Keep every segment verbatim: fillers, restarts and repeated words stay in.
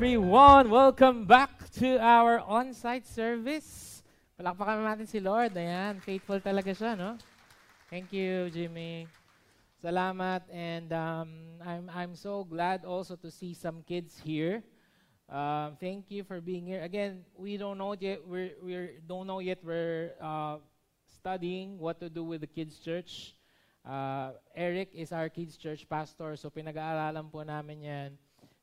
everyone! Welcome back to our on-site service. Palakpakan natin si Lord. Ayan, faithful talaga siya, no? Thank you, Jimmy. Salamat. And um, I'm, I'm so glad also to see some kids here. Um, thank you for being here. Again, we don't know yet, we're, we're, don't know yet we're uh, studying what to do with the kids' church. Uh, Eric is our kids' church pastor, so pinag-aaralan po namin yan,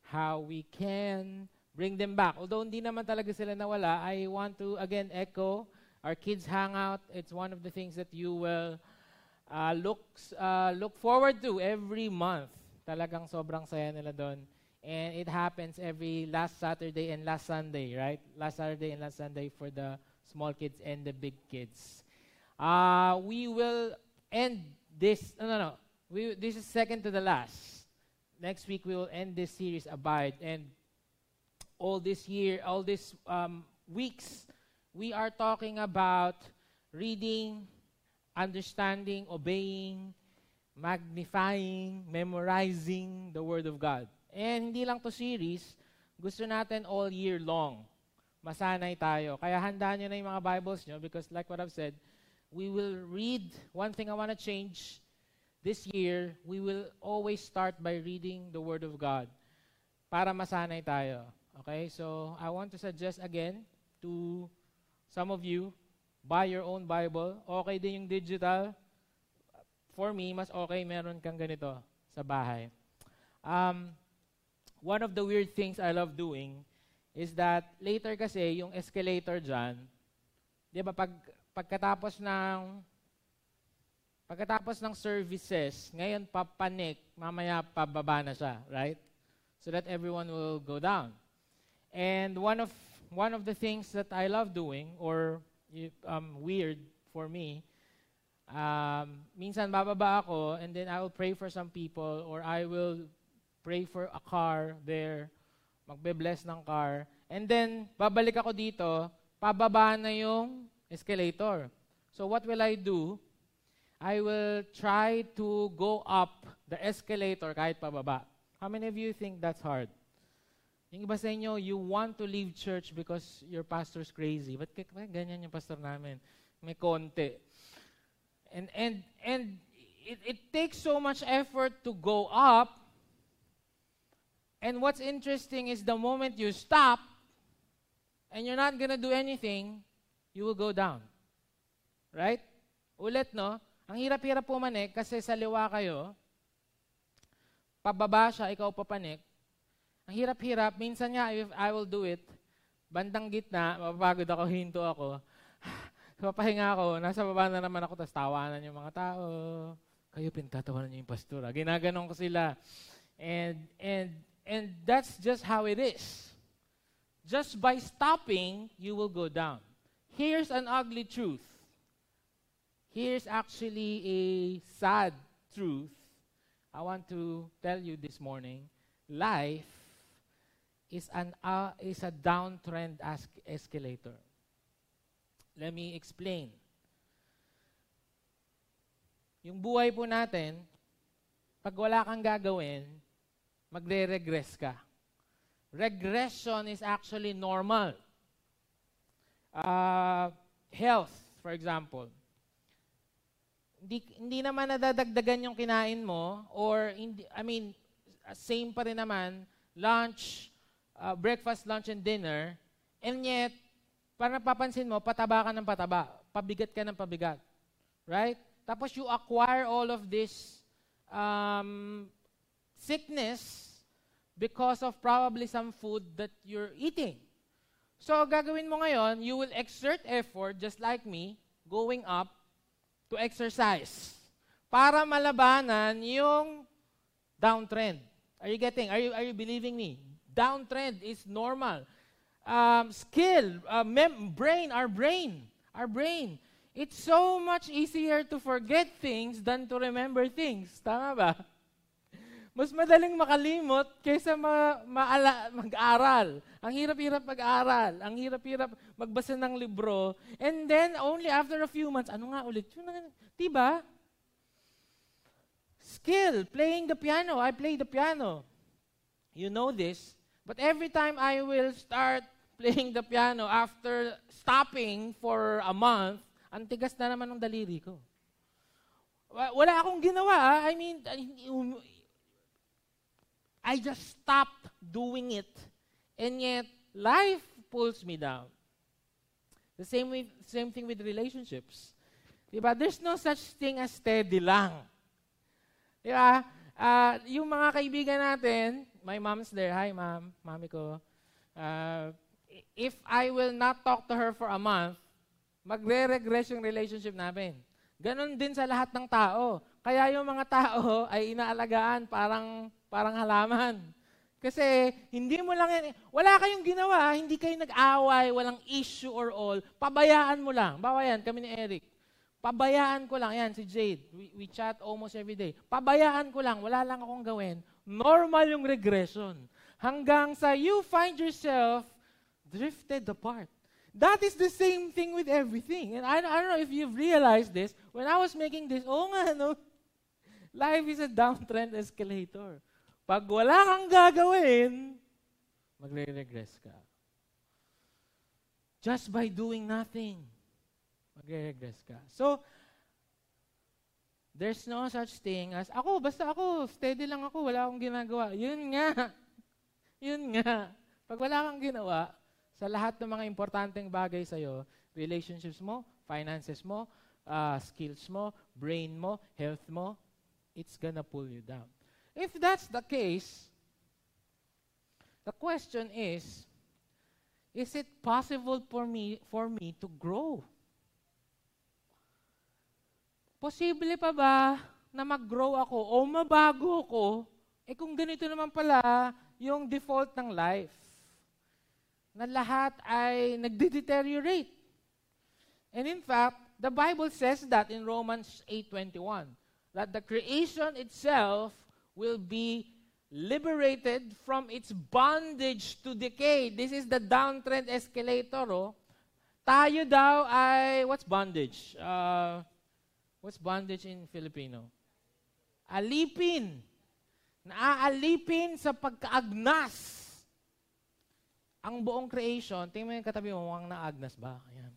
how we can bring them back. Although hindi naman talaga sila nawala, I want to, again, echo our kids' hangout. It's one of the things that you will uh, look, uh, look forward to every month. Talagang sobrang saya nila doon. And it happens every last Saturday and last Sunday, right? Last Saturday and last Sunday for the small kids and the big kids. Uh, we will end This, no, no, no. We, this is second to the last. Next week, we will end this series, Abide. And all this year, all these um, weeks, we are talking about reading, understanding, obeying, magnifying, memorizing the Word of God. And hindi lang to series, gusto natin all year long. Masanay tayo. Kaya handaan nyo na yung mga Bibles nyo because like what I've said, we will read, one thing I want to change this year, we will always start by reading the Word of God para masanay tayo. Okay, so I want to suggest again to some of you, buy your own Bible. Okay din yung digital. For me, mas okay meron kang ganito sa bahay. Um, one of the weird things I love doing is that later kasi yung escalator dyan, di ba pag... Pagkatapos ng pagkatapos ng services, ngayon papanik, mamaya pababa na siya, right? So that everyone will go down. And one of one of the things that I love doing or um, weird for me, um, minsan bababa ako and then I will pray for some people or I will pray for a car there, magbe-bless ng car. And then babalik ako dito, pababa na yung escalator. So what will I do? I will try to go up the escalator kahit pababa. How many of you think that's hard? Yung iba sa inyo, you want to leave church because your pastor's crazy. But ganyan yung pastor namin. May konti. And, and, and it, it takes so much effort to go up. And what's interesting is the moment you stop and you're not gonna do anything, you will go down. Right? Ulit, no? Ang hirap-hirap pumanik kasi sa liwa kayo, pababa siya, ikaw papanik. Ang hirap-hirap, minsan nga, if I will do it, bandang gitna, mapapagod ako, hinto ako, papahinga ako, nasa baba na naman ako, tas tawanan yung mga tao. Kayo, pinatatawanan niyo yung pastura. Ginaganon ko sila. And, and, and that's just how it is. Just by stopping, you will go down. Here's an ugly truth. Here's actually a sad truth. I want to tell you this morning. Life is an uh, is a downtrend as- escalator. Let me explain. Yung buhay po natin, pag wala kang gagawin, magre-regress ka. Regression is actually normal. Uh, health, for example. Hindi, hindi naman nadadagdagan yung kinain mo or, hindi, I mean, same pa rin naman, lunch, uh, breakfast, lunch, and dinner, and yet, para napapansin mo, pataba ka ng pataba, pabigat ka ng pabigat. Right? Tapos you acquire all of this um, sickness because of probably some food that you're eating. So, gagawin mo ngayon, you will exert effort, just like me, going up to exercise para malabanan yung downtrend. Are you getting? Are you, are you believing me? Downtrend is normal. Um, skill, uh, mem- brain, our brain, our brain. It's so much easier to forget things than to remember things. Tama ba? Mas madaling makalimot kaysa ma- maala- mag-aral. Ang hirap-hirap mag-aral. Ang hirap-hirap magbasa ng libro. And then, only after a few months, ano nga ulit? Diba? Skill, playing the piano. I play the piano. You know this. But every time I will start playing the piano after stopping for a month, ang tigas na naman ng daliri ko. Wala akong ginawa. I mean, I just stopped doing it. And yet, life pulls me down. The same with, same thing with relationships. Diba? There's no such thing as steady lang. Diba? Uh, yung mga kaibigan natin, my mom's there. Hi, mom. Mami ko. Uh, if I will not talk to her for a month, magre-regress yung relationship namin. Ganon din sa lahat ng tao. Kaya yung mga tao ay inaalagaan parang parang halaman. Kasi hindi mo lang, wala kayong ginawa, hindi kayo nag-away, walang issue or all. Pabayaan mo lang. Bawayan, kami ni Eric. Pabayaan ko lang. Yan, si Jade. We, we chat almost every day. Pabayaan ko lang. Wala lang akong gawin. Normal yung regression. Hanggang sa you find yourself drifted apart. That is the same thing with everything. And I, I don't know if you've realized this. When I was making this, oh nga, no? Life is a downtrend escalator. Pag wala kang gagawin, magre-regress ka. Just by doing nothing, magre-regress ka. So, there's no such thing as, ako, basta ako, steady lang ako, wala akong ginagawa. Yun nga. Yun nga. Pag wala kang ginawa, sa lahat ng mga importanteng bagay sa'yo, relationships mo, finances mo, uh, skills mo, brain mo, health mo, it's gonna pull you down. If that's the case, the question is, is it possible for me, for me to grow? Posible pa ba na mag-grow ako o mabago ko, eh kung ganito naman pala yung default ng life? Na lahat ay nagde-deteriorate. And in fact, the Bible says that in Romans eight twenty-one, that the creation itself will be liberated from its bondage to decay. This is the downtrend escalator. Oh. Tayo daw ay, what's bondage? Uh, what's bondage in Filipino? Alipin. Naaalipin sa pagkaagnas. Ang buong creation, tingnan mo yung katabi mo, mukhang naagnas ba? Ayan.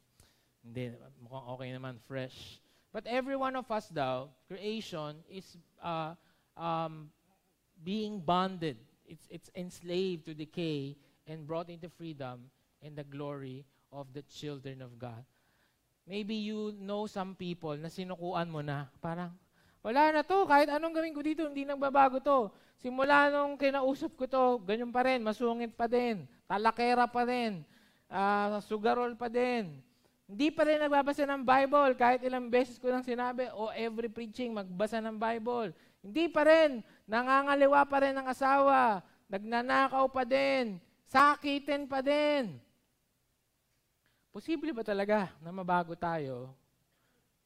Hindi, mukhang okay naman, fresh. But every one of us daw, creation is uh, um, being bonded. It's, it's enslaved to decay and brought into freedom and the glory of the children of God. Maybe you know some people na sinukuan mo na, parang, wala na to, kahit anong gawin ko dito, hindi nagbabago to. Simula nung kinausap ko to, ganyan pa rin, masungit pa din. Talakera pa rin, uh, sugarol pa din. Hindi pa rin nagbabasa ng Bible, kahit ilang beses ko nang sinabi, o oh, every preaching, magbasa ng Bible. Hindi pa rin, nangangaliwa pa rin ang asawa, nagnanakaw pa din, sakitin pa din. Posible ba talaga na mabago tayo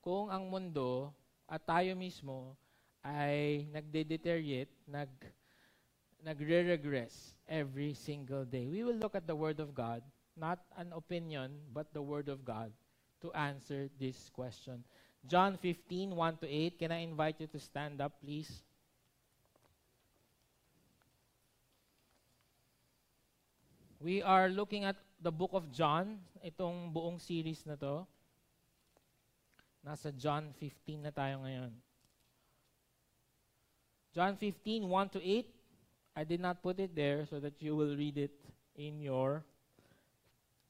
kung ang mundo at tayo mismo ay nagde-deteriorate, nag nagre-regress every single day? We will look at the Word of God, not an opinion, but the Word of God to answer this question. John fifteen, one to eight. Can I invite you to stand up, please? We are looking at the book of John, itong buong series na to. Nasa John fifteen na tayo ngayon. John fifteen, one to eight. I did not put it there so that you will read it in your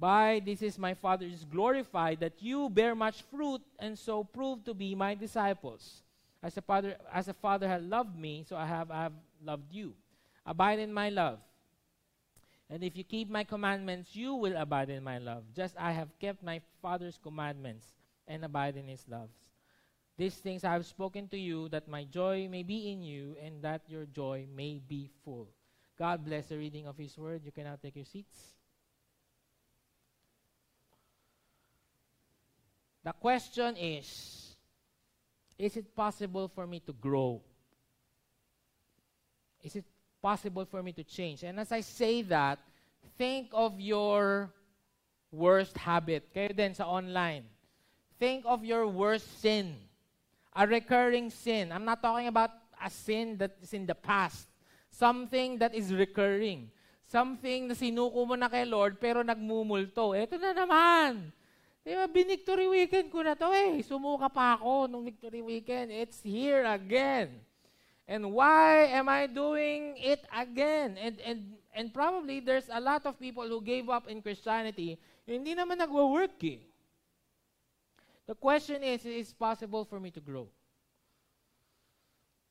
By this is my Father is glorified, that you bear much fruit, and so prove to be my disciples. As a father, as a father has loved me, so I have, I have loved you. Abide in my love. And if you keep my commandments, you will abide in my love, just I have kept my Father's commandments and abide in his love. These things I have spoken to you, that my joy may be in you, and that your joy may be full. God bless the reading of his word. You can now take your seats. The question is, is it possible for me to grow? Is it possible for me to change? And as I say that, think of your worst habit. Kayo din sa online. Think of your worst sin. A recurring sin. I'm not talking about a sin that is in the past. Something that is recurring. Something na sinuko mo na kay Lord pero nagmumulto. Eto na naman. Diba, bin-victory weekend ko na to eh. Sumuka pa ako nung victory weekend. It's here again. And why am I doing it again? And and and probably there's a lot of people who gave up in Christianity. Hindi naman nagwo-work eh. The question is, is it possible for me to grow?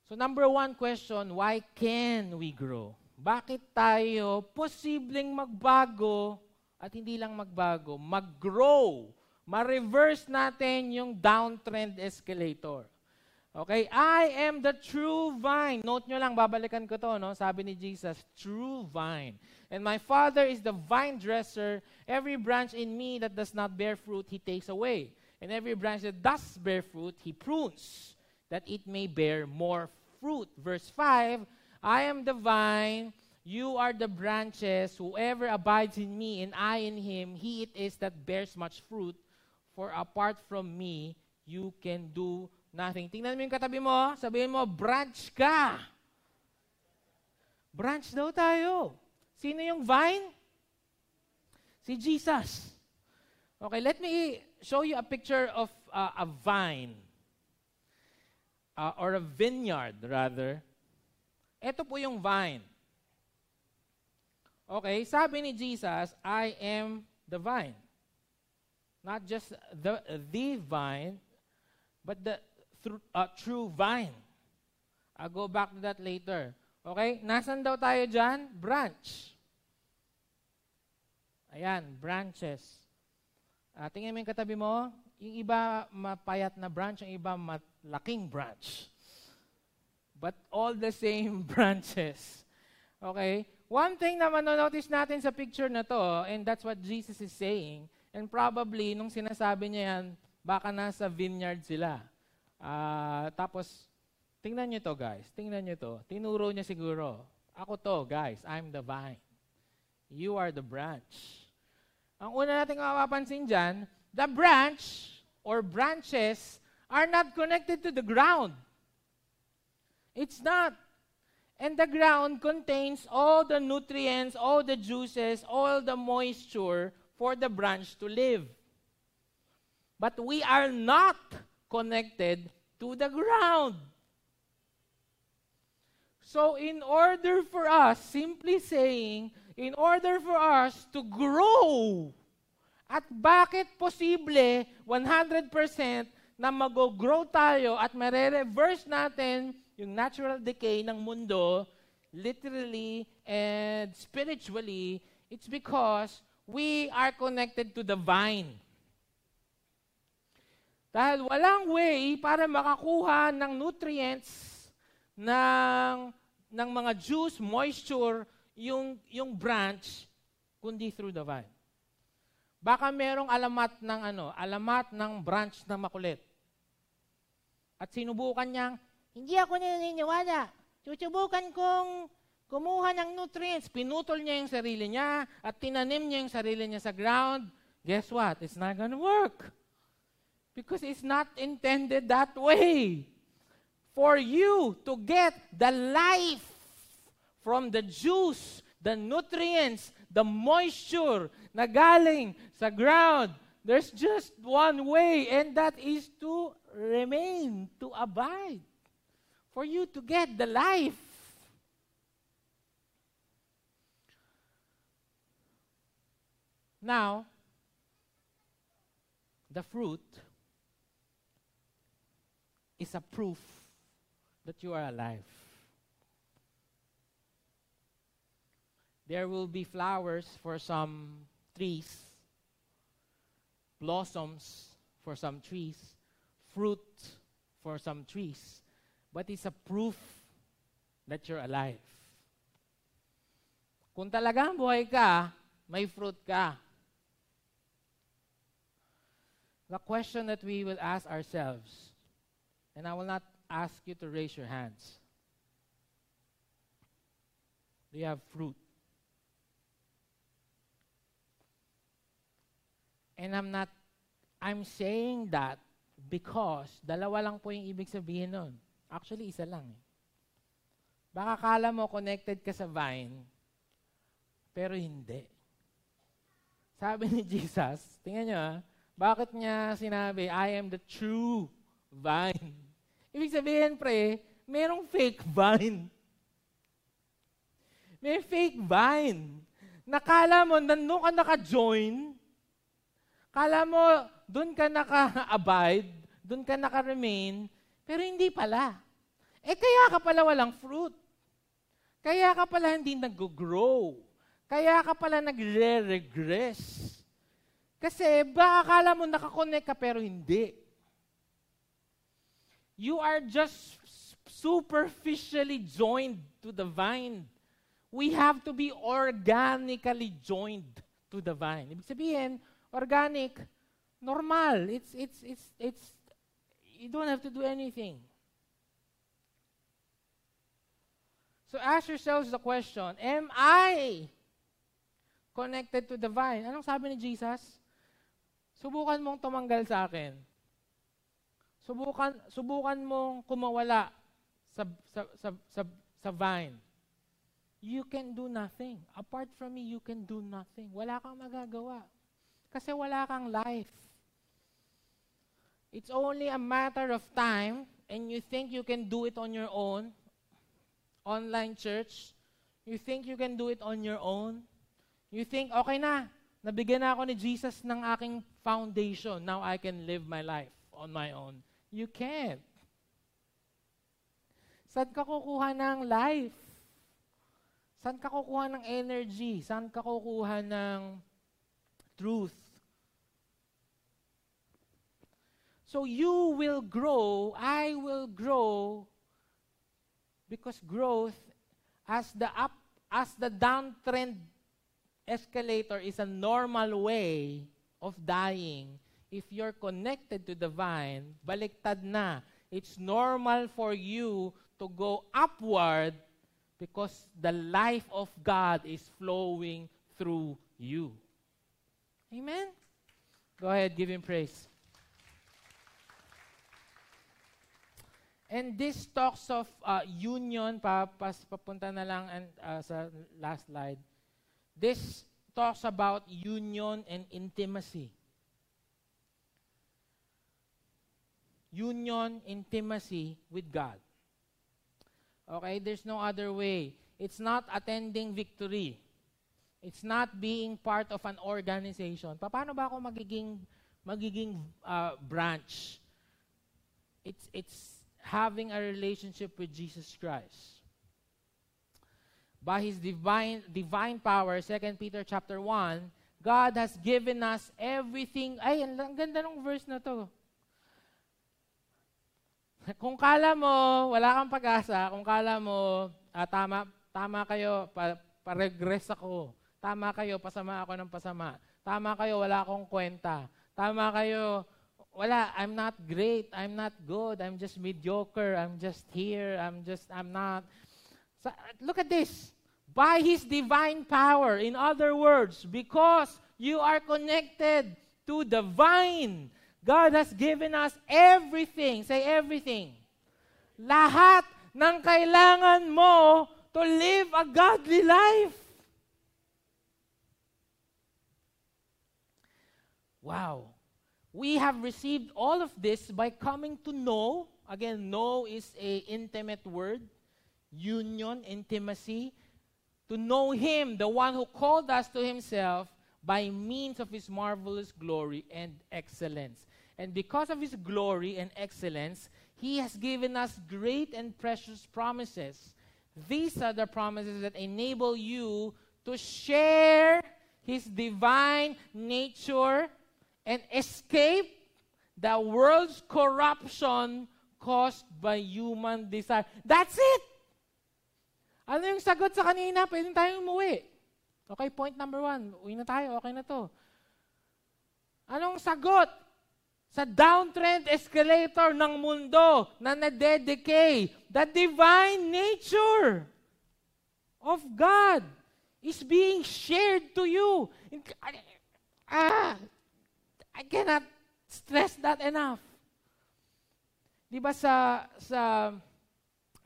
So number one question, why can we grow? Bakit tayo posibleng magbago at hindi lang magbago, mag-grow, ma-reverse natin yung downtrend escalator? Okay, I am the true vine. Note nyo lang, babalikan ko to, no? Sabi ni Jesus, true vine. And my Father is the vine dresser. Every branch in me that does not bear fruit, He takes away. And every branch that does bear fruit, He prunes, that it may bear more fruit. Verse five, I am the vine, you are the branches. Whoever abides in me and I in him, he it is that bears much fruit. For apart from me, you can do nothing. Nothing. Tingnan mo yung katabi mo, sabihin mo, branch ka. Branch daw tayo. Sino yung vine? Si Jesus. Okay, let me show you a picture of uh, a vine. Uh, or a vineyard, rather. Ito po yung vine. Okay, sabi ni Jesus, I am the vine. Not just the, the vine, but the Through, uh, true vine. I'll go back to that later. Okay? Nasaan daw tayo dyan? Branch. Ayan, branches. Uh, tingnan mo yung katabi mo. Yung iba mapayat na branch, yung iba malaking branch. But all the same branches. Okay? One thing na manonotice natin sa picture na to, and that's what Jesus is saying, and probably nung sinasabi niya yan, baka nasa vineyard sila. Uh, tapos, tingnan nyo to guys, tingnan nyo to. Tinuro niya siguro, ako to guys, I'm the vine. You are the branch. Ang una natin mapapansin dyan, the branch or branches are not connected to the ground. It's not. And the ground contains all the nutrients, all the juices, all the moisture for the branch to live. But we are not connected to the ground. So in order for us, simply saying, in order for us to grow, at bakit posible one hundred percent na mag-grow tayo at mare-reverse natin yung natural decay ng mundo, literally and spiritually, it's because we are connected to the vine. Dahil walang way para makakuha ng nutrients, ng, ng mga juice, moisture, yung, yung branch, kundi through the vine. Baka merong alamat ng ano, alamat ng branch na makulit. At sinubukan niyang, hindi ako naniniwala. Susubukan kong kumuha ng nutrients. Pinutol niya yung sarili niya at tinanim niya yung sarili niya sa ground. Guess what? It's not gonna work. Because it's not intended that way. For you to get the life from the juice, the nutrients, the moisture na galing sa ground, there's just one way, and that is to remain, to abide. For you to get the life. Now, the fruit is a proof that you are alive. There will be flowers for some trees, blossoms for some trees, fruit for some trees, but it's a proof that you're alive. Kung talagang buhay ka, may fruit ka. The question that we will ask ourselves, and I will not ask you to raise your hands. Do you have fruit? And I'm not, I'm saying that because dalawa lang po yung ibig sabihin nun. Actually, isa lang. Eh. Baka kala mo connected ka sa Vine, pero hindi. Sabi ni Jesus, tingnan nyo ah, bakit niya sinabi, I am the true vine. Ibig sabihin, pre, merong fake vine. May fake vine. Nakala mo, nandun ka naka-join, kala mo, doon ka naka-abide, doon ka naka-remain, pero hindi pala. Eh kaya ka pala walang fruit. Kaya ka pala hindi nag-grow. Kaya ka pala nagre-regress. Kasi ba akala mo nakakonect ka pero hindi. You are just superficially joined to the vine. We have to be organically joined to the vine. Ibig sabihin, organic, normal. It's, it's, it's, it's, you don't have to do anything. So ask yourselves the question, am I connected to the vine? Anong sabi ni Jesus? Subukan mong tumanggal sa akin. Subukan, subukan mong kumawala sa, sa, sa, sa, sa vine. You can do nothing. Apart from me, you can do nothing. Wala kang magagawa. Kasi wala kang life. It's only a matter of time and you think you can do it on your own. Online church, you think you can do it on your own. You think, okay na, nabigyan na ako ni Jesus ng aking foundation. Now I can live my life on my own. You can't. Saan ka kukuha ng life? Saan ka kukuha ng energy? Saan ka kukuha ng truth. So you will grow, I will grow, because growth as the up, as the downtrend escalator is a normal way of dying. If you're connected to the vine, baliktad na. It's normal for you to go upward because the life of God is flowing through you. Amen? Go ahead, give Him praise. And this talks of uh, union, papas, papunta na lang and, uh, sa last slide. This talks about union and intimacy. Union, intimacy with God. Okay, there's no other way. It's not attending victory. It's not being part of an organization. Paano ba ako magiging magiging uh, branch? It's it's having a relationship with Jesus Christ. By His divine divine power, Second Peter chapter one, God has given us everything. Ay, ang ganda ng verse na to. Kung kala mo wala kang pag-asa, kung kala mo ah, tama tama kayo, pa, pa-regress ako. Tama kayo, pasama ako ng pasama. Tama kayo, wala akong kwenta. Tama kayo, wala, I'm not great, I'm not good, I'm just mediocre, I'm just here, I'm just, I'm not. So, look at this. By His divine power, in other words, because you are connected to the vine, God has given us everything. Say everything. Lahat ng kailangan mo to live a godly life. Wow. We have received all of this by coming to know. Again, know is an intimate word. Union, intimacy. To know Him, the one who called us to Himself, by means of his marvelous glory and excellence. And because of his glory and excellence, he has given us great and precious promises. These are the promises that enable you to share his divine nature and escape the world's corruption caused by human desire. That's it! Ano yung sagot sa kanina? Pwede tayong umuwi. Okay, point number one. Uwi na tayo, okay na to. Anong sagot sa downtrend escalator ng mundo na nadedecay? The divine nature of God is being shared to you. Ah, I cannot stress that enough. Diba sa sa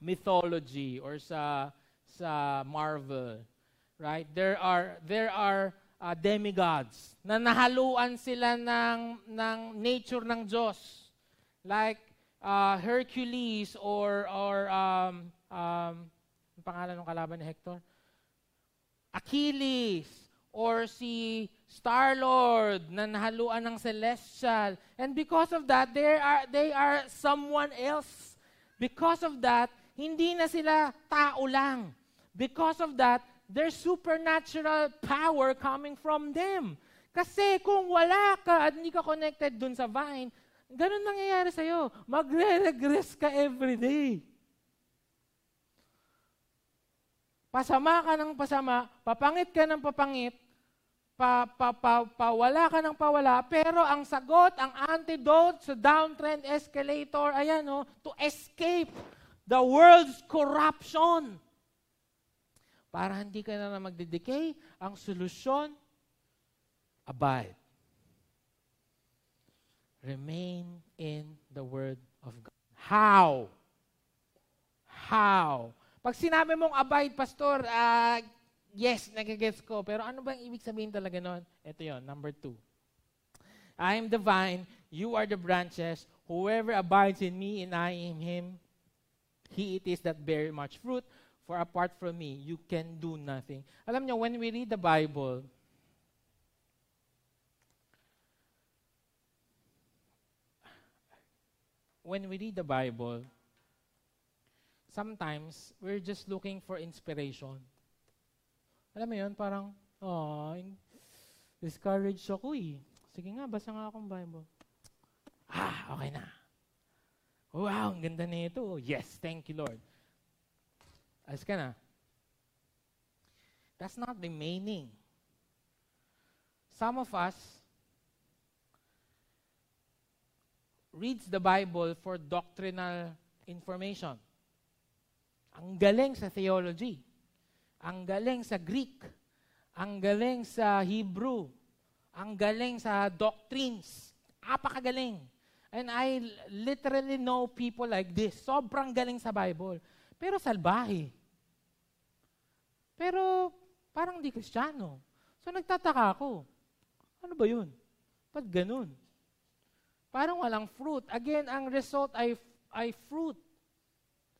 mythology or sa sa Marvel, right? There are there are uh, demigods na nahaluan sila ng ng nature ng Diyos, like uh, Hercules or or um um ang pangalan ng kalaban ni Hector, Achilles, or si Star-Lord na nahaluan ng celestial. And because of that, they are they are someone else. Because of that, hindi na sila tao lang. Because of that, there's supernatural power coming from them. Kasi kung wala ka at hindi ka connected dun sa vine, ganun nangyayari sa'yo. Magre-regress ka everyday. Pasama ka ng pasama, papangit ka ng papangit, pa, pa, pa, pawala ka ng pawala, pero ang sagot, ang antidote sa downtrend escalator, ayan o, to escape the world's corruption. Para hindi ka na magdedecay, ang solusyon, abide. Remain in the Word of God. How? How? Pag sinabi mong abide, Pastor, uh, yes, nagagets ko. Pero ano bang ibig sabihin talaga nun? Ito yon, number two. I am the vine, you are the branches. Whoever abides in me and I in him, he it is that bears much fruit. For apart from me, you can do nothing. Alam nyo, when we read the Bible, when we read the Bible, sometimes we're just looking for inspiration. Alam mo yun, parang, oh, discouraged ako eh. Sige nga, basa nga akong Bible. Ah, okay na. Wow, ang ganda na ito. Yes, thank you, Lord. Alis ka na. That's not remaining. Some of us reads the Bible for doctrinal information. Ang galing sa theology. Ang galing sa Greek. Ang galing sa Hebrew. Ang galing sa doctrines. Apakagaling. And I literally know people like this. Sobrang galing sa Bible. Pero salbahe. Pero parang di Kristiyano. So nagtataka ako. Ano ba yun? Ba't ganun? Parang walang fruit. Again, ang result ay, ay fruit.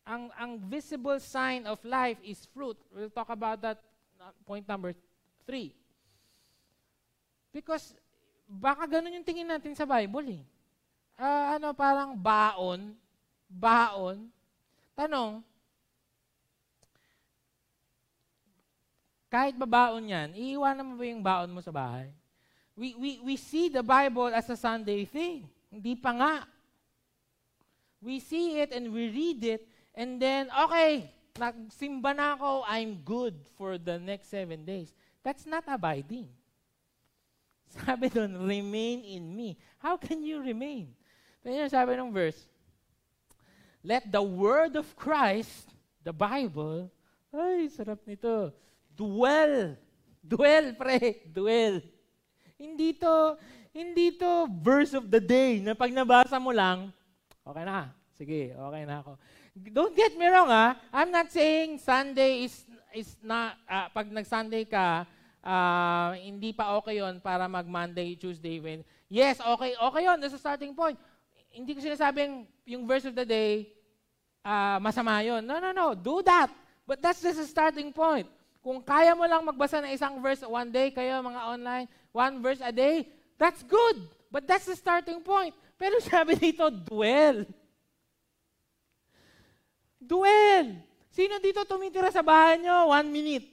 Ang, ang visible sign of life is fruit. We'll talk about that point number three. Because baka ganun yung tingin natin sa Bible eh. Uh, ano, parang baon. Baon. Tanong, kahit babaon yan, iiwanan mo ba yung baon mo sa bahay? We, we, we see the Bible as a Sunday thing. Hindi pa nga. We see it and we read it and then, okay, nagsimba na ako, I'm good for the next seven days. That's not abiding. Sabi doon, remain in me. How can you remain? Then sabi ng verse, let the word of Christ, the Bible, ay, sarap nito, dwell. Dwell, pre. Dwell. Hindi to, hindi to verse of the day na pag nabasa mo lang, okay na. Sige, okay na ako. Don't get me wrong, ah. I'm not saying Sunday is, is not, uh, pag nag-Sunday ka, uh, hindi pa okay yon para mag-Monday, Tuesday, when, yes, okay, okay yon. That's the starting point. Hindi ko sinasabing yung verse of the day, uh, masama yon. No, no, no. Do that. But that's just the starting point. Kung kaya mo lang magbasa ng isang verse one day, kayo mga online, one verse a day, that's good. But that's the starting point. Pero sabi dito, dwell. Dwell. Sino dito tumitira sa bahay nyo? One minute.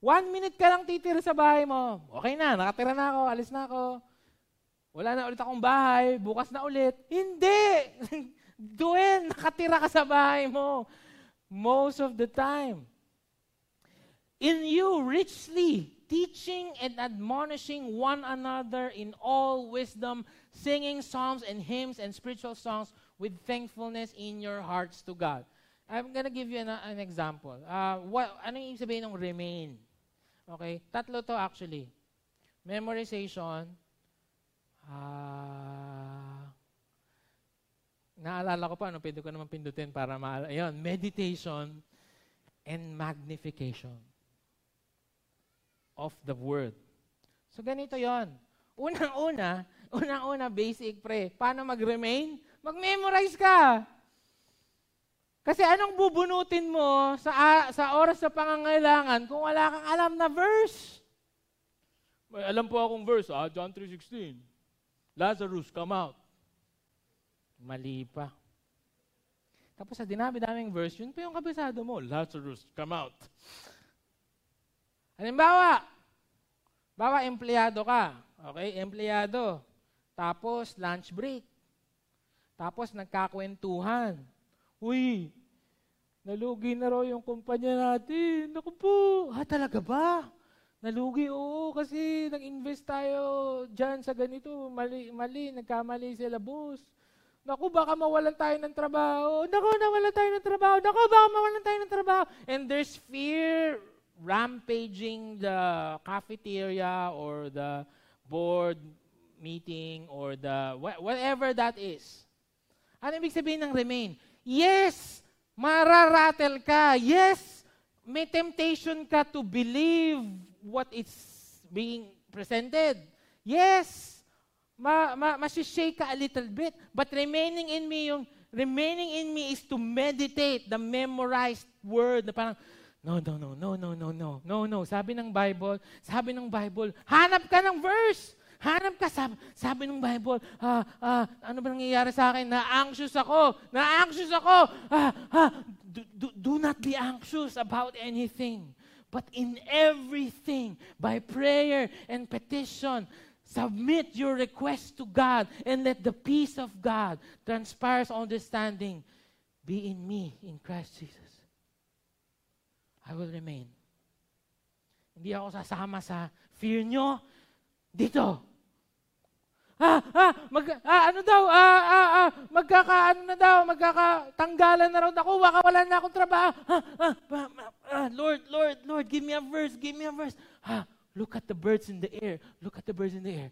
One minute ka lang titira sa bahay mo. Okay na, nakatira na ako, alis na ako. Wala na ulit akong bahay, bukas na ulit. Hindi! Dwell, nakatira ka sa bahay mo. Most of the time. In you richly, teaching and admonishing one another in all wisdom, singing psalms and hymns and spiritual songs with thankfulness in your hearts to God. I'm gonna give you an, an example. Uh, what, ano yung sabihin ng remain? Okay? Tatlo to actually. Memorization. Uh, naalala ko pa, ano, pwede ko naman pindutin para maalala. Ayun, meditation and magnification of the word. So ganito yon. Unang-una, unang-una basic pre. Paano mag-remain? Mag-memorize ka. Kasi anong bubunutin mo sa sa oras sa pangangailangan kung wala kang alam na verse? May alam po akong verse, ah, John three sixteen. Lazarus, come out. Mali pa. Tapos sa dinabi-daming verse, yun pa yung kabisado mo. Lazarus, come out. Halimbawa, bawa empleyado ka. Okay, empleyado. Tapos lunch break. Tapos nagkakwentuhan. Uy, nalugi na raw yung kumpanya natin. Naku po, ha talaga ba? Nalugi, oo, kasi nag-invest tayo dyan sa ganito. Mali, mali, nagkamali si Lebus. Naku, baka mawalan tayo ng trabaho. Naku, nawalan tayo ng trabaho. Naku, baka mawalan tayo ng trabaho. And there's fear rampaging the cafeteria or the board meeting or the wh- whatever that is. Ano ibig sabihin ng remain? Yes, mararatel ka. Yes, may temptation ka to believe what is being presented. Yes, ma- ma- masishake ka a little bit. But remaining in me, yung remaining in me is to meditate the memorized word na parang, No, no, no, no, no, no, no, no, no. Sabi ng Bible, sabi ng Bible, hanap ka ng verse. Hanap ka, sabi, sabi ng Bible, ah, ah, ano ba nangyayari sa akin? Na-anxious ako, na-anxious ako. Ah, ah, do, do, do not be anxious about anything, but in everything, by prayer and petition, submit your request to God and let the peace of God transpires understanding. Be in me, in Christ Jesus. I will remain. Hindi ako sasama sa fear nyo. Dito. Ah, ah, mag, ah, ano daw, ah, ah, ah, magkaka, ano na daw, magkakatanggalan na raw ako, baka wala na akong trabaho. Ah, ah, ah, ah, Lord, Lord, Lord, give me a verse, give me a verse. Ah, look at the birds in the air, look at the birds in the air.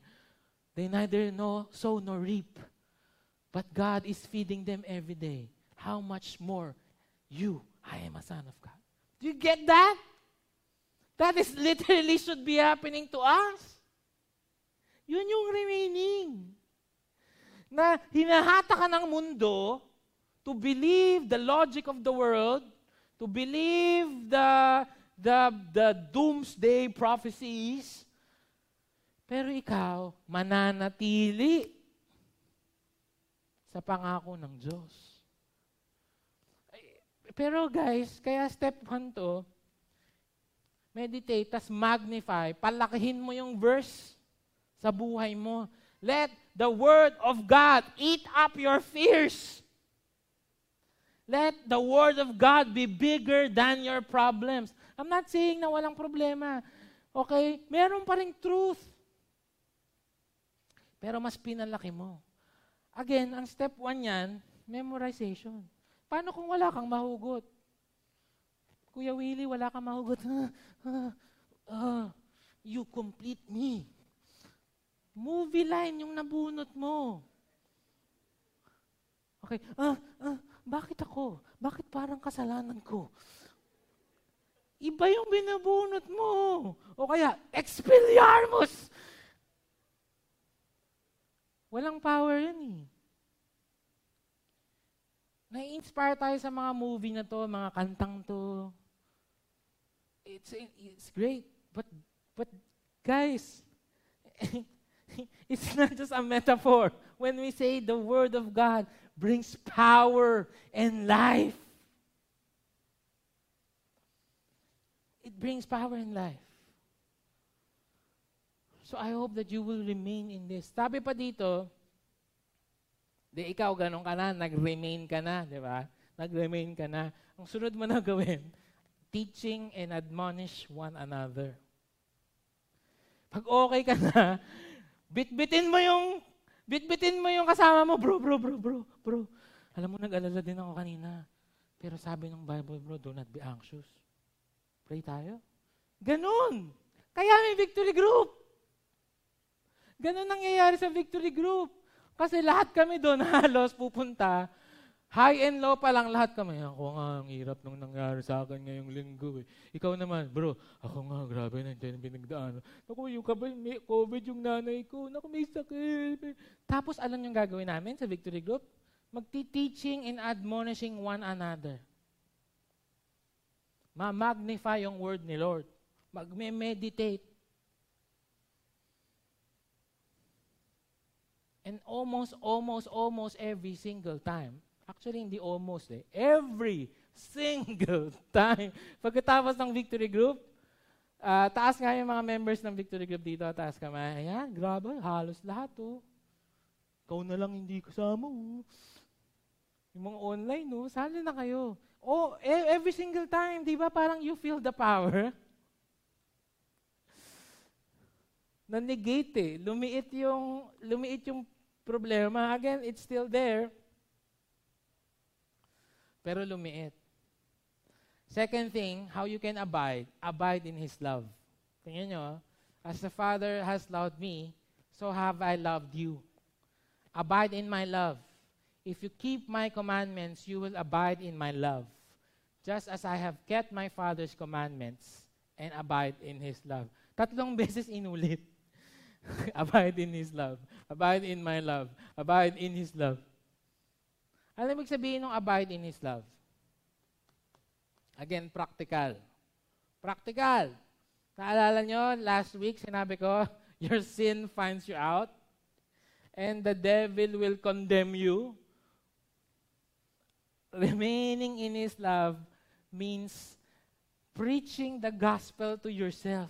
They neither know, sow nor reap, but God is feeding them every day. How much more you, I am a son of God. Do you get that? That is literally should be happening to us. Yun yung remaining. Na hinahata ka ng mundo to believe the logic of the world, to believe the, the, the doomsday prophecies, pero ikaw mananatili sa pangako ng Diyos. Pero guys, kaya step one to, meditate, tas magnify, palakihin mo yung verse sa buhay mo. Let the word of God eat up your fears. Let the word of God be bigger than your problems. I'm not saying na walang problema. Okay? Meron pa ring truth. Pero mas pinalaki mo. Again, ang step one yan, memorization. Paano kung wala kang mahugot? Kuya Willie, wala kang mahugot. Uh, uh, uh, you complete me. Movie line yung nabunot mo. Okay. Uh, uh, bakit ako? Bakit parang kasalanan ko? Iba yung binabunot mo. O kaya, Expelliarmus! Walang power yun eh. Na-inspire tayo sa mga movie na to, mga kantang to. It's, it's great. But, but Guys, it's not just a metaphor. When we say the Word of God brings power and life, it brings power and life. So I hope that you will remain in this. Sabi pa dito, di ikaw, ganun ka na, nag-remain ka na, di ba? Nag-remain ka na. Ang sunod mo na gawin, teaching and admonish one another. Pag okay ka na, bitbitin mo yung, bitbitin mo yung kasama mo, bro, bro, bro, bro, bro. Alam mo, nag-alala din ako kanina. Pero sabi ng Bible, bro, do not be anxious. Pray tayo. Ganun. Kaya may victory group. Ganun nangyayari sa victory group. Kasi lahat kami doon halos pupunta. High and low pa lang lahat kami. Ako nga, ang hirap nung nangyari sa akin ngayong linggo. Eh. Ikaw naman, bro, ako nga, grabe na, dyan binagdaan. Naku, yung kabay, may COVID yung nanay ko. Naku, may sakit. Tapos, alam yung gagawin namin sa victory group? Magti-teaching and admonishing one another. Ma-magnify yung word ni Lord. Mag-meditate. And almost, almost, almost every single time, actually hindi almost eh, every single time, pagkatapos ng victory group, uh, taas nga yung mga members ng victory group dito, taas kamay, ayan, grabe, halos lahat oh. Ikaw na lang hindi kasama oh. Yung mga online oh, sali na kayo. Oh, every single time, di ba parang you feel the power? Nanigate eh, lumiit yung, lumiit yung problema. Again, it's still there. Pero lumiit. Second thing, how you can abide. Abide in His love. Tingnan nyo, as the Father has loved me, so have I loved you. Abide in my love. If you keep my commandments, you will abide in my love. Just as I have kept my Father's commandments and abide in His love. Tatlong beses inulit. Abide in His love. Abide in my love. Abide in His love. Ano ibig sabihin ng abide in His love? Again, practical. Practical. Naalala nyo, last week sinabi ko, your sin finds you out and the devil will condemn you. Remaining in His love means preaching the gospel to yourself.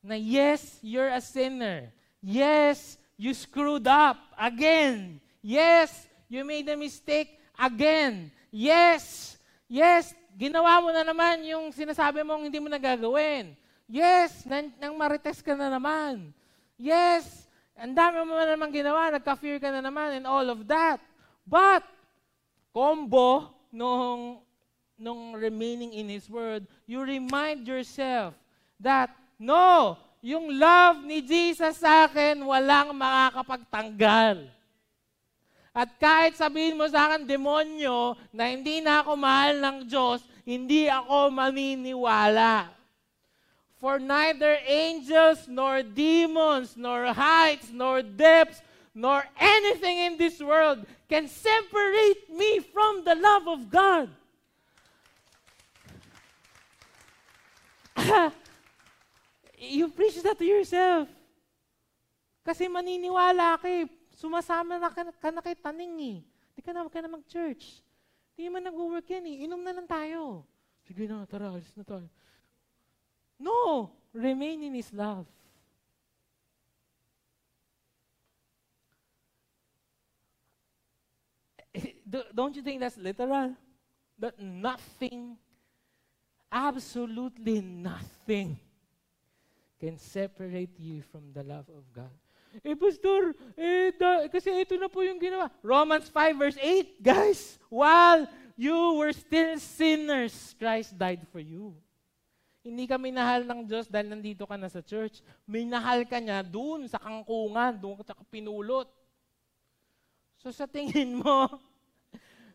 Na yes, you're a sinner. Yes, you screwed up again. Yes, you made a mistake again. Yes, yes, ginawa mo na naman yung sinasabi mong hindi mo nagagawin. Yes, nang, nang marites ka na naman. Yes, ang dami mo na naman ginawa, nagka-fear ka na naman and all of that. But, combo nung, nung remaining in His Word, you remind yourself that, no, yung love ni Jesus sa akin, walang makakapagtanggal. At kahit sabihin mo sa akin, demonyo, na hindi na ako mahal ng Diyos, hindi ako maniniwala. For neither angels, nor demons, nor heights, nor depths, nor anything in this world can separate me from the love of God. You preach that to yourself. Kasi maniniwala ka eh. Sumasama na ka, ka na kay taning eh. Di ka na, ka na mag-church. Di man nag-work yan eh. Inom na lang tayo. Sige na, tara, alis na tayo. No! Remain in His love. Don't you think that's literal? That nothing, absolutely nothing, can separate you from the love of God. Eh, Pastor, eh, da, kasi ito na po yung ginawa. Romans five verse eight, guys, while you were still sinners, Christ died for you. Hindi ka minahal ng Diyos dahil nandito ka na sa church. Minahal ka niya doon sa kangkungan, doon ka pinulot. So sa tingin mo,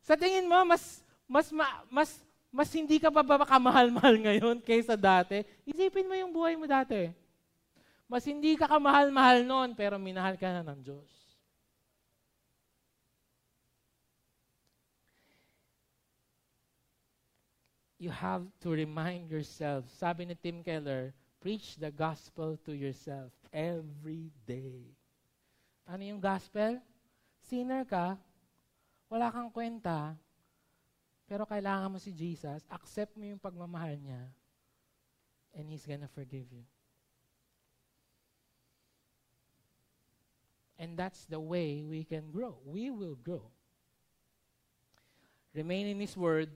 sa tingin mo, mas, mas, mas, mas hindi ka pa ba kamahal-mahal ngayon kaysa dati? Isipin mo yung buhay mo dati. Mas hindi ka kamahal-mahal noon, pero minahal ka na ng Diyos. You have to remind yourself. Sabi ni Tim Keller, Preach the gospel to yourself every day. Ano yung gospel? Sinner ka, wala kang kwenta, pero kailangan mo si Jesus, accept mo yung pagmamahal niya, and He's gonna forgive you. And that's the way we can grow. We will grow. Remain in His Word,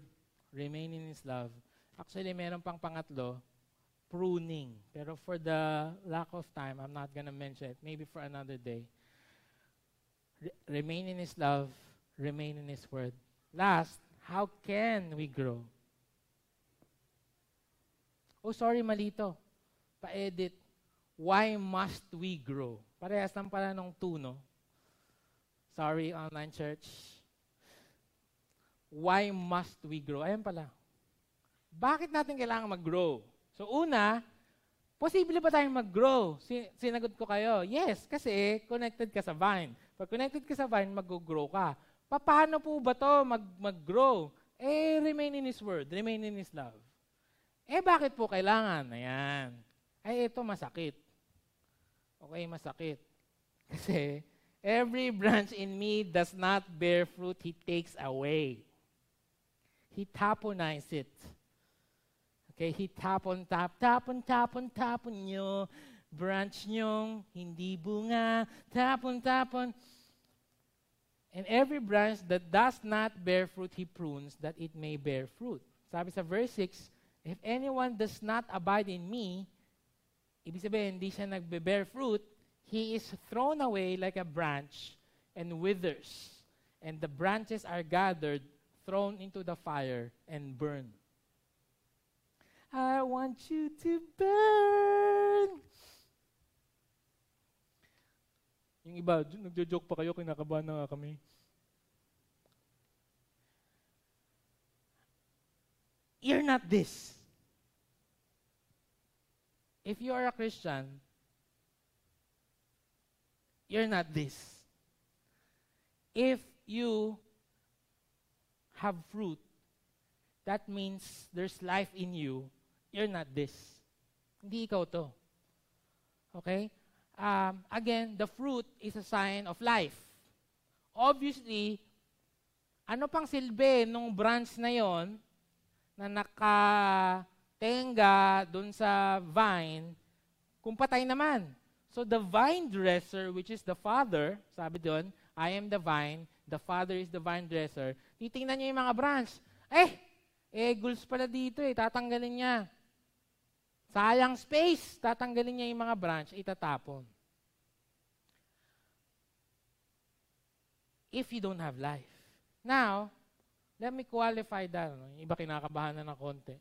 remain in His love. Actually, meron pang pangatlo, pruning. Pero for the lack of time, I'm not gonna mention it. Maybe for another day. Re- remain in His love, remain in His Word. Last, how can we grow? Oh, sorry, malito. Pa-edit. Why must we grow? Parehas lang pala nung two, no? Sorry, online church. Why must we grow? Ayan pala. Bakit natin kailangan mag-grow? So una, posible ba tayong mag-grow? Sin- sinagot ko kayo, yes, kasi connected ka sa Vine. Pag connected ka sa Vine, mag-grow ka. Paano po ba to mag- mag-grow? Eh, remain in His Word, remain in His love. Eh, bakit po kailangan? Ayan. Ay, ito masakit. Okay, masakit. Kasi, every branch in me does not bear fruit, He takes away. He taponizes it. Okay, He tapon, tap, tapon, tapon, tapon nyo, branch nyo, hindi bunga, tapon, tapon. And every branch that does not bear fruit, He prunes that it may bear fruit. Sabi sa verse six, if anyone does not abide in me, ibig sabihin, hindi siya nagbe-bear fruit, he is thrown away like a branch and withers. And the branches are gathered, thrown into the fire, and burned. I want you to burn. Yung iba, nagjo-joke pa kayo, kinakabahan na nga kami. You're not this. If you are a Christian, you're not this. If you have fruit, that means there's life in you. You're not this. Hindi ikaw to. Okay? Um, again, the fruit is a sign of life. Obviously, ano pang silbi nung branch na yon na nakatenga dun sa vine kung patay naman? So the vine dresser, which is the Father, sabi dun, I am the vine, the Father is the vine dresser. Titingnan niyo yung mga branch. Eh, eh, goals pala dito eh, tatanggalin niya. Sayang space, tatanggalin niya yung mga branch, itatapon. If you don't have life. Now, let me qualify that. Yung iba kinakabahan na ng konti.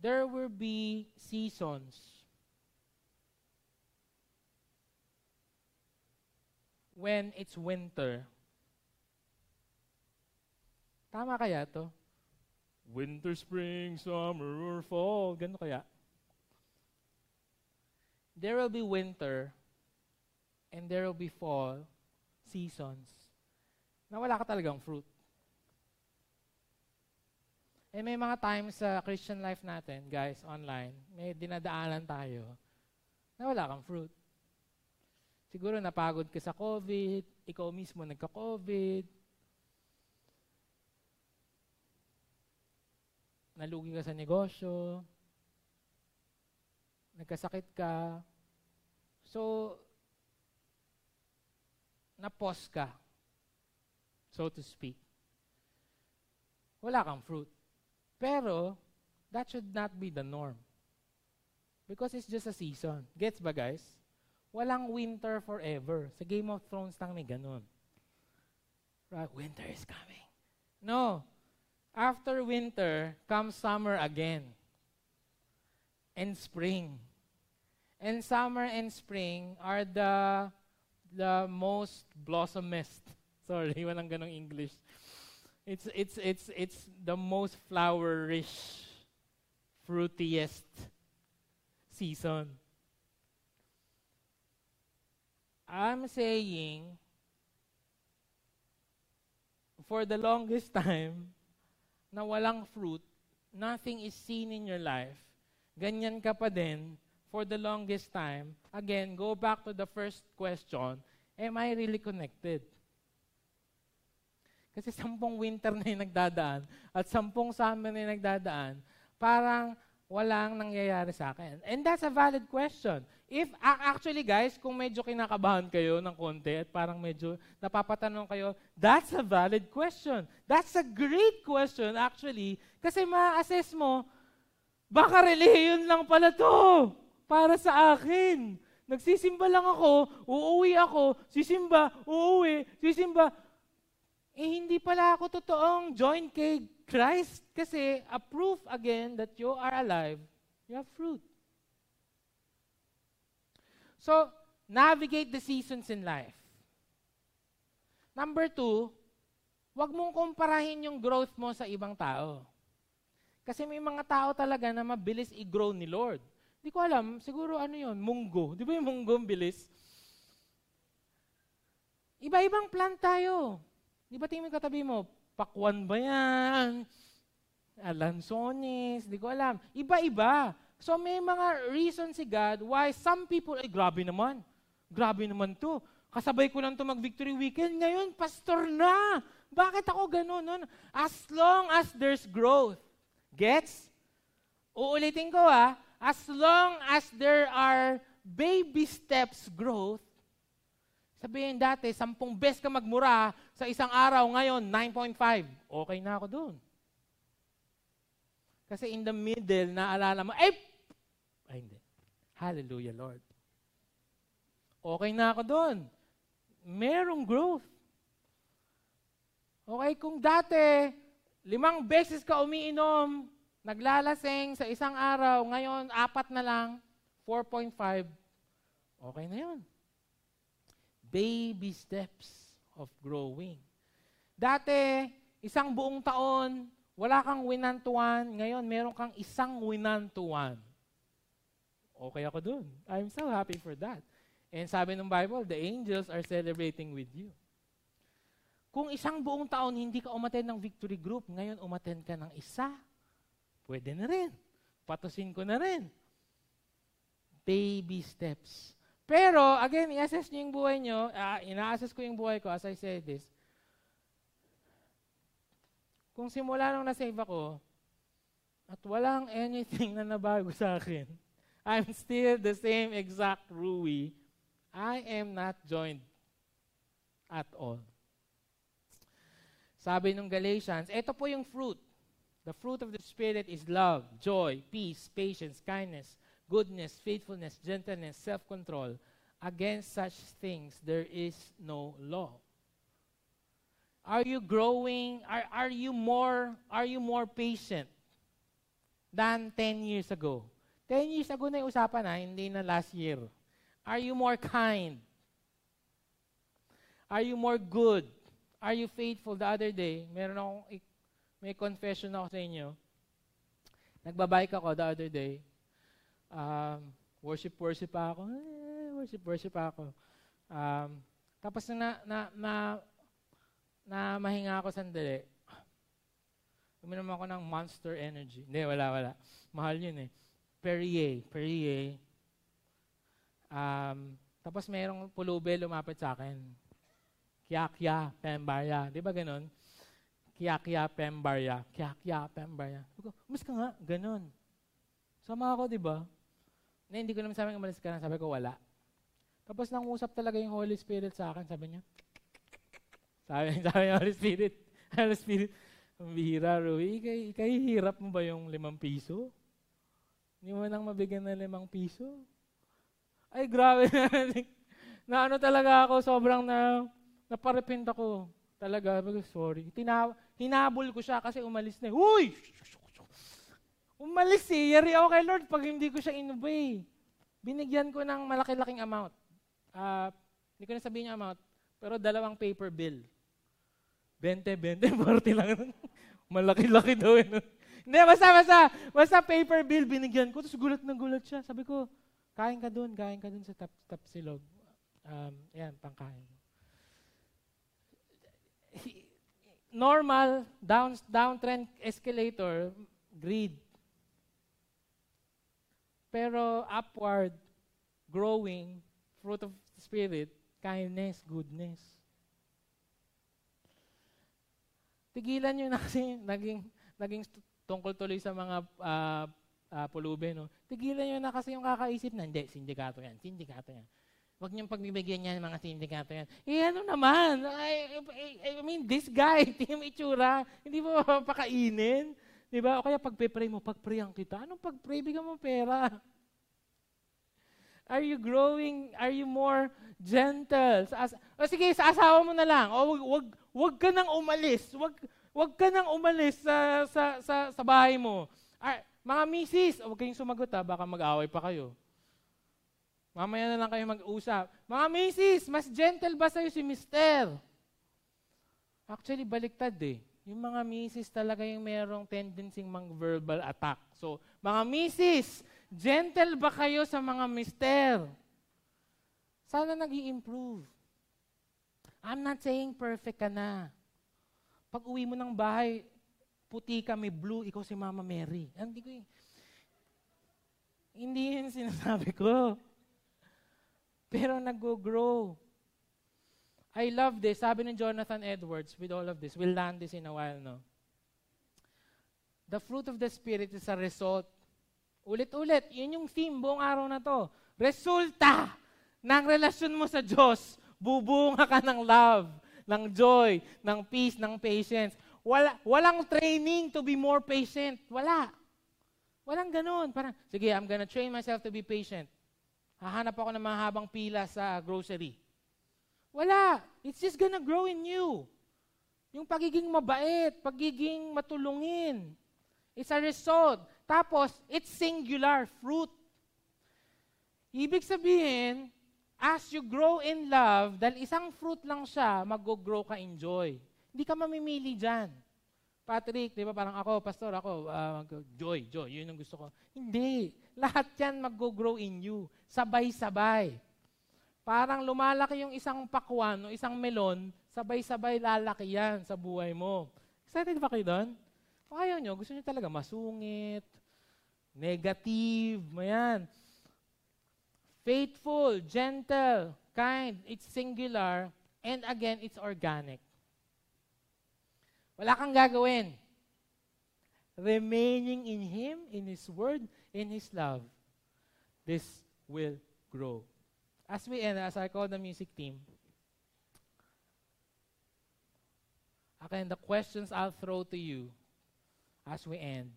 There will be seasons when it's winter. Tama kaya to? Winter, spring, summer, or fall. Gano kaya? There will be winter and there will be fall seasons na wala ka talagang fruit. Eh may mga times sa Christian life natin, guys, online, may dinadaanan tayo na wala kang fruit. Siguro napagod ka sa COVID, ikaw mismo nagka-COVID, nalugi ka sa negosyo, nagkasakit ka, so, na-pause ka, so to speak. Wala kang fruit. Pero, that should not be the norm. Because it's just a season. Gets ba, guys? Walang winter forever. Sa Game of Thrones lang may ganun. Right? Winter is coming. No. After winter, comes summer again. And spring. And summer and spring are the the most blossomest. Sorry, walang ganong English. It's it's it's it's the most flowerish, fruitiest season. I'm saying for the longest time na walang fruit, nothing is seen in your life, ganyan ka pa din for the longest time, again, go back to the first question, am I really connected? Kasi sampung winter na yung nagdadaan at sampung summer na yung nagdadaan, parang walang nangyayari sa akin. And that's a valid question. If, actually guys, kung medyo kinakabahan kayo ng konti at parang medyo napapatanong kayo, that's a valid question. That's a great question actually kasi ma-assess mo, baka relihiyon lang pala to para sa akin. Nagsisimba lang ako, uuwi ako, sisimba, uuwi, sisimba. Eh, hindi pala ako totoong joined kay Christ kasi a proof again that you are alive, you have fruit. So, navigate the seasons in life. Number two, wag mong kumparahin yung growth mo sa ibang tao. Kasi may mga tao talaga na mabilis i-grow ni Lord. Hindi ko alam, siguro ano yun, munggo. Di ba yung munggo bilis? Iba-ibang plant tayo. Di ba tingin katabi mo, pakwan ba yan? Alansones, di ko alam. Iba-iba. So may mga reason si God why some people, ay grabe naman. Grabe naman to. Kasabay ko lang to mag-victory weekend. Ngayon, pastor na. Bakit ako ganun? No? As long as there's growth. Gets? Uulitin ko ah. As long as there are baby steps growth, sabihin dati, sampung best ka magmura sa isang araw, ngayon, nine point five. Okay na ako doon. Kasi in the middle, naalala mo, ay, ay hindi. Hallelujah, Lord. Okay na ako doon. Merong growth. Okay, kung dati, limang beses ka umiinom, naglalasing sa isang araw, ngayon, apat na lang, four point five, okay na yun. Baby steps of growing. Dati, isang buong taon, wala kang one-on-one, ngayon, meron kang isang one-on-one. Okay ako dun. I'm so happy for that. And sabi ng Bible, the angels are celebrating with you. Kung isang buong taon, hindi ka umattend ng victory group, ngayon umattend ka ng isa, pwede na rin. Patusin ko na rin. Baby steps. Pero, again, i-assess nyo yung buhay nyo. Uh, ina-assess ko yung buhay ko as I say this. Kung simula nung nasave ako, at walang anything na nabago sa akin, I'm still the same exact Rouie. I am not joined at all. Sabi nung Galatians, ito po yung fruit. The fruit of the Spirit is love, joy, peace, patience, kindness, goodness, faithfulness, gentleness, self-control. Against such things, there is no law. Are you growing? Are, are, you more, are you more patient than ten years ago? ten years ago na yung usapan ha, hindi na last year. Are you more kind? Are you more good? Are you faithful? The other day, meron akong May confession ako sa inyo. Nagbabike ako the other day. Um, worship, worship ako. Eh, worship, worship ako. Um, tapos na, na, na, na mahinga ako sandali. Uminom ako ng Monster Energy. Hindi, wala, wala. Mahal yun eh. Perrier, Perrier. Um, tapos mayroong pulube lumapit sa akin. Kya-kya, pembarya. Di ba ganun? Kya-kya, pembarya. Kya-kya, pembarya. Umalis ka nga. Ganon. Sama ako, di ba? Na hindi ko naman sabi nga umalis ka na. Sabi ko, wala. Tapos nang usap talaga yung Holy Spirit sa akin. Sabi niya, sabi, sabi niya, Holy Spirit, Holy Spirit, bihira, Rouie, ikahihirap mo ba yung limang piso? Hindi mo nang mabigyan na limang piso? Ay, grabe na. Na ano talaga ako, sobrang na, naparepent ako. Talaga, sorry. Tina, hinabol ko siya kasi umalis na. Uy! Umalis eh. Yari ako kay Lord pag hindi ko siya inobey. Binigyan ko ng malaki-laking amount. Uh, hindi ko na sabihin yung amount, pero dalawang paper bill. twenty, twenty, forty lang. Malaki-laki daw yun. Hindi, basta, basta. Basta paper bill, binigyan ko. Tapos gulat na gulat siya. Sabi ko, kain ka dun, kain ka dun sa tap, tap silog. Um, yan, pangkain. Normal, down downtrend escalator, greed. Pero upward, growing, fruit of the Spirit, kindness, goodness. Tigilan nyo na kasi, naging, naging tungkol tuloy sa mga uh, uh, pulube, no? Tigilan nyo na kasi yung kakaisip na, hindi, sindikato yan, sindikato yan. Huwag niyong pagbibigyan niya ng mga sindikato yan. Eh, ano naman? I, I, I mean, this guy, team itsura, hindi mo mapakainin. Diba? O kaya pagpe-pray mo, pag-prayan kita. Anong pag-pray? Bigyan mo pera. Are you growing? Are you more gentle? Sa asa- o sige, sa asawa mo na lang. O wag wag ka nang umalis. Wag wag ka nang umalis sa sa sa, sa bahay mo. Ar- mga misis, wag kayong sumagot ha, baka mag-away pa kayo. Mamaya na lang kayo mag-usap. Mga misis, mas gentle ba sa'yo si mister? Actually, baliktad eh. Yung mga misis talaga yung merong tendency mang-verbal attack. So, mga misis, gentle ba kayo sa mga mister? Sana nag-i-improve. I'm not saying perfect ka na. Pag uwi mo ng bahay, puti ka, may blue, ikaw si Mama Mary. Hindi ko yung... Hindi yun sinasabi ko. Pero nag-grow. I love this. Sabi ni Jonathan Edwards with all of this. We'll land this in a while, no? The fruit of the Spirit is a result. Ulit-ulit. Yun yung theme buong araw na to. Resulta ng relasyon mo sa Diyos. Bubunga ka ng love, ng joy, ng peace, ng patience. Wala, walang training to be more patient. Wala. Walang ganun. Parang, sige, I'm gonna train myself to be patient. Hahanap ako ng mahabang pila sa grocery. Wala. It's just gonna grow in you. Yung pagiging mabait, pagiging matulungin. It's a result. Tapos, it's singular fruit. Ibig sabihin, as you grow in love, dahil isang fruit lang siya, mag-grow ka in joy. Hindi ka mamimili dyan. Patrick, di ba parang ako, pastor, ako, uh, joy, joy, yun ang gusto ko. Hindi. Lahat yan mag-grow in you. Sabay-sabay. Parang lumalaki yung isang pakwan o isang melon, sabay-sabay lalaki yan sa buhay mo. Excited ba kayo doon? O ayaw nyo, gusto nyo talaga masungit, negative, mayan. Faithful, gentle, kind, it's singular, and again, it's organic. Wala kang gagawin. Remaining in Him, in His Word, in His love, this will grow. As we end, as I call the music team, again, the questions I'll throw to you as we end.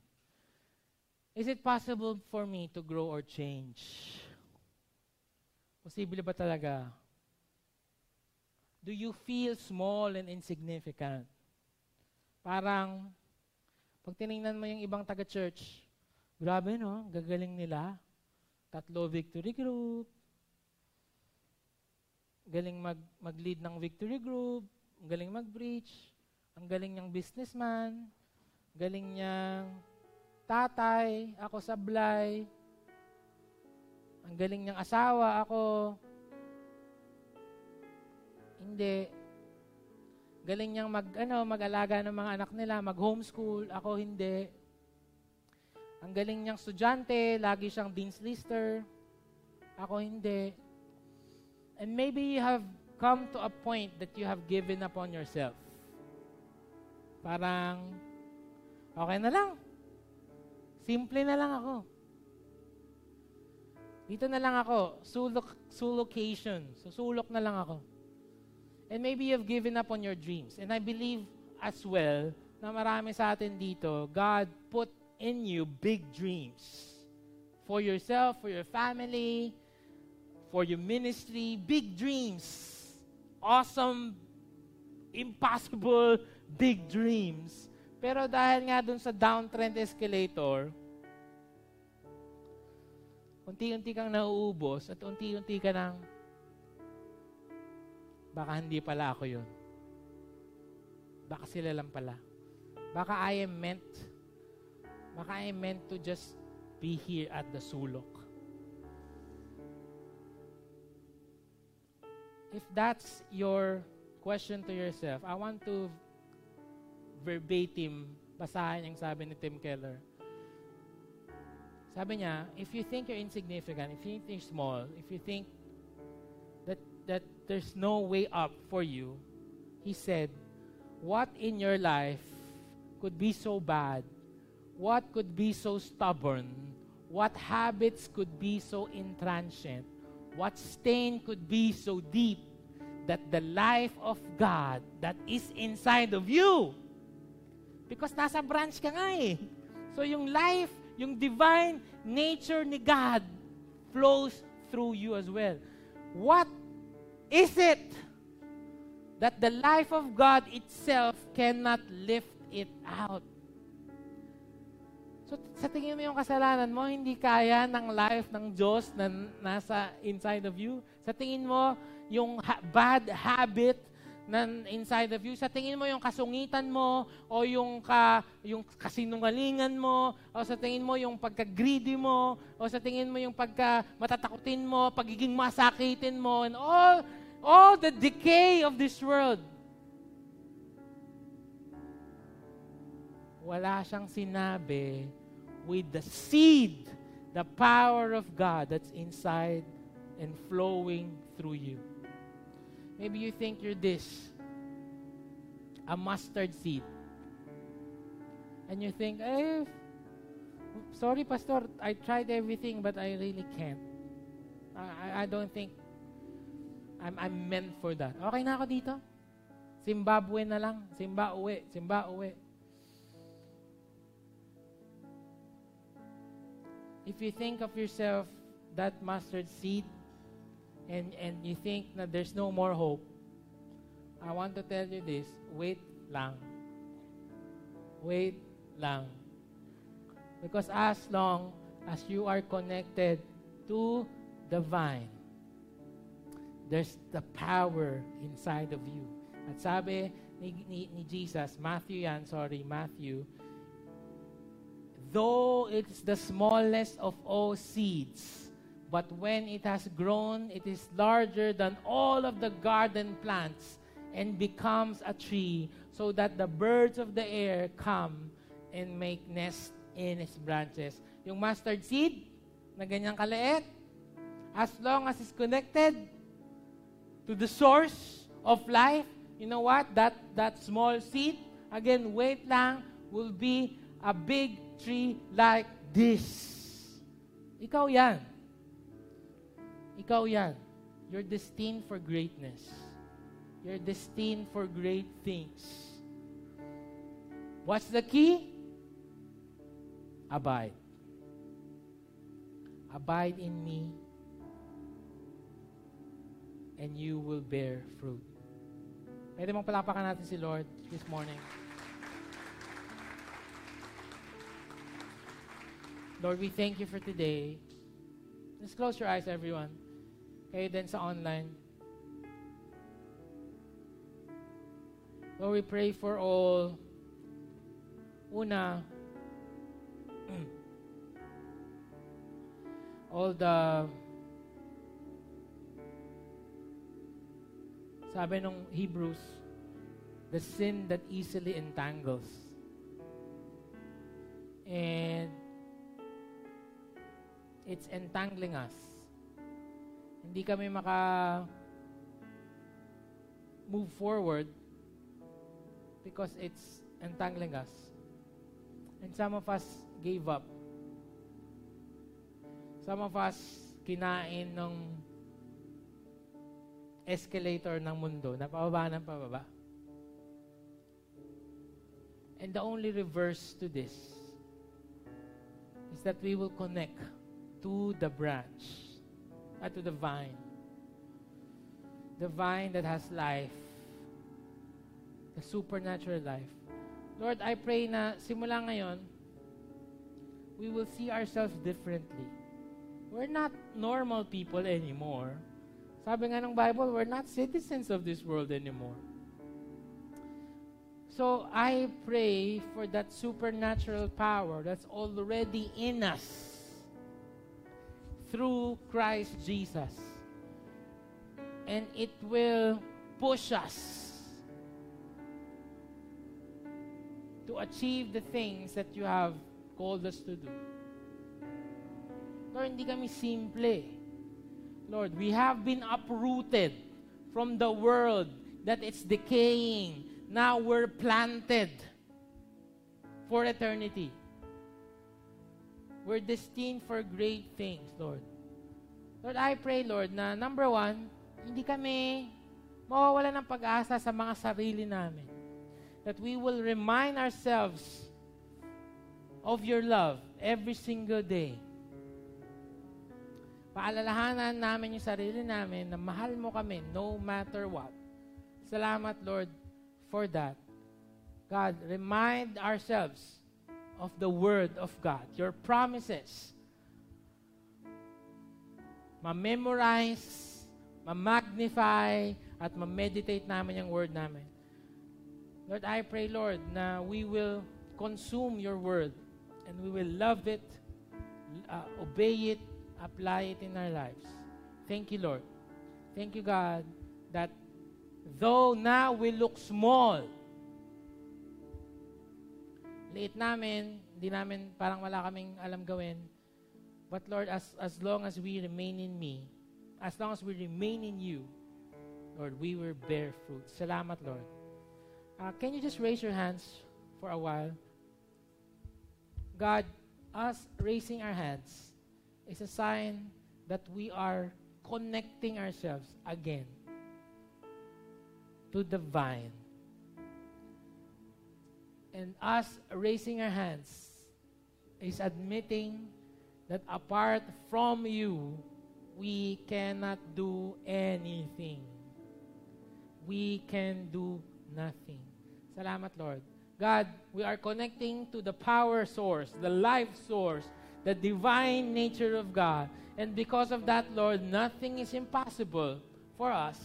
Is it possible for me to grow or change? Posible ba talaga? Do you feel small and insignificant? Parang, pag tinignan mo yung ibang taga-church, grabe no, gagaling nila. Tatlo victory group, galing mag, mag-lead ng victory group, ang galing mag-preach, ang galing niyang businessman, galing niyang tatay, ako sablay, ang galing niyang asawa, ako, hindi, galing niyang mag, ano, mag-alaga ng mga anak nila, mag-homeschool, ako hindi, ang galing niyang estudyante, lagi siyang dean's lister, ako hindi. And maybe you have come to a point that you have given up on yourself. Parang, okay na lang. Simple na lang ako. Dito na lang ako. Sulok, sulocation. So, sulok na lang ako. And maybe you have given up on your dreams. And I believe as well na marami sa atin dito, God put in you big dreams. For yourself, for your family, for your ministry, big dreams, awesome, impossible, big dreams. Pero dahil nga dun sa downtrend escalator, unti-unti kang nauubos at unti-unti ka nang, baka hindi pala ako yun. Baka sila lang pala. Baka I am meant, baka I am meant to just be here at the sulok. If that's your question to yourself, I want to verbatim basahin ang sabi ni Tim Keller. Sabi niya, if you think you're insignificant, if you think you're small, if you think that that there's no way up for you, he said, what in your life could be so bad? What could be so stubborn? What habits could be so intransigent? What stain could be so deep that the life of God that is inside of you? Because nasa branch ka nga eh. So yung life, yung divine nature ni God flows through you as well. What is it that the life of God itself cannot lift it out? So sa tingin mo yung kasalanan mo, hindi kaya ng life ng Diyos na nasa inside of you? Sa tingin mo yung ha- bad habit na inside of you? Sa tingin mo yung kasungitan mo o yung, ka, yung kasinungalingan mo o sa tingin mo yung pagka-greedy mo o sa tingin mo yung pagka-matatakutin mo, pagiging masakitin mo and all, all the decay of this world? Wala siyang sinabi with the seed, the power of God that's inside and flowing through you. Maybe you think you're this, a mustard seed. And you think, eh, sorry, Pastor, I tried everything, but I really can't. I, I don't think I'm, I'm meant for that. Okay na ako dito. Zimbabwe na lang. Simba uwi, simba uwi. If you think of yourself, that mustard seed, And, and you think that there's no more hope, I want to tell you this, wait lang. Wait lang. Because as long as you are connected to the vine, there's the power inside of you. At sabi ni, ni, ni Jesus, Matthew yan, sorry, Matthew, though it's the smallest of all seeds, but when it has grown, it is larger than all of the garden plants and becomes a tree so that the birds of the air come and make nest in its branches. Yung mustard seed, na ganyang kaliit, as long as it's connected to the source of life, you know what? That, that small seed, again, wait lang, will be a big tree like this. Ikaw yan. Ikaw yan. You're destined for greatness. You're destined for great things. What's the key? Abide. Abide in me, and you will bear fruit. Pwede mong palapakan natin si Lord this morning. Lord, we thank you for today. Just close your eyes, everyone. Kayo din sa online. Lord, we pray for all. Una, all the, sabi nung Hebrews, the sin that easily entangles. And it's entangling us. Hindi kami maka move forward because it's entangling us. And some of us gave up. Some of us kinain ng escalator ng mundo na pababa ng pababa. And the only reverse to this is that we will connect to the branch, uh, to the vine. The vine that has life, the supernatural life. Lord, I pray na simula ngayon, we will see ourselves differently. We're not normal people anymore. Sabi nga ng Bible, we're not citizens of this world anymore. So I pray for that supernatural power that's already in us, through Christ Jesus. And it will push us to achieve the things that you have called us to do. Lord, hindi kami simple. Lord, we have been uprooted from the world that it's decaying. Now we're planted for eternity. We're destined for great things, Lord. Lord, I pray, Lord, na number one, hindi kami mawawala ng pag-asa sa mga sarili namin. That we will remind ourselves of your love every single day. Paalalahanan namin yung sarili namin na mahal mo kami no matter what. Salamat, Lord, for that. God, remind ourselves of the Word of God, your promises. Ma-memorize, ma-magnify, at ma-meditate namin yung Word namin. Lord, I pray, Lord, na we will consume your Word and we will love it, uh, obey it, apply it in our lives. Thank you, Lord. Thank you, God, that though now we look small, liit namin, di namin, parang wala kaming alam gawin, but Lord, as, as long as we remain in me, as long as we remain in you, Lord, we will bear fruit. Salamat, Lord. Uh, can you just raise your hands for a while? God, us raising our hands, it's a sign that we are connecting ourselves again to the vine. And us raising our hands is admitting that apart from you, we cannot do anything. We can do nothing. Salamat, Lord. God, we are connecting to the power source, the life source, the divine nature of God. And because of that, Lord, nothing is impossible for us.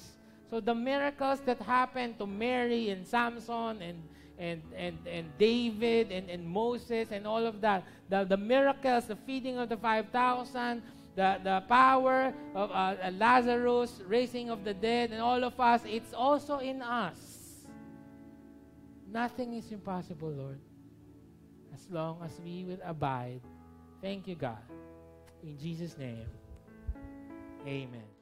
So the miracles that happened to Mary and Samson and and and, and David and, and Moses and all of that, the, the miracles, the feeding of the five thousand, the, the power of uh, Lazarus, raising of the dead, and all of us, it's also in us. Nothing is impossible, Lord, as long as we will abide. Thank you, God. In Jesus' name, amen.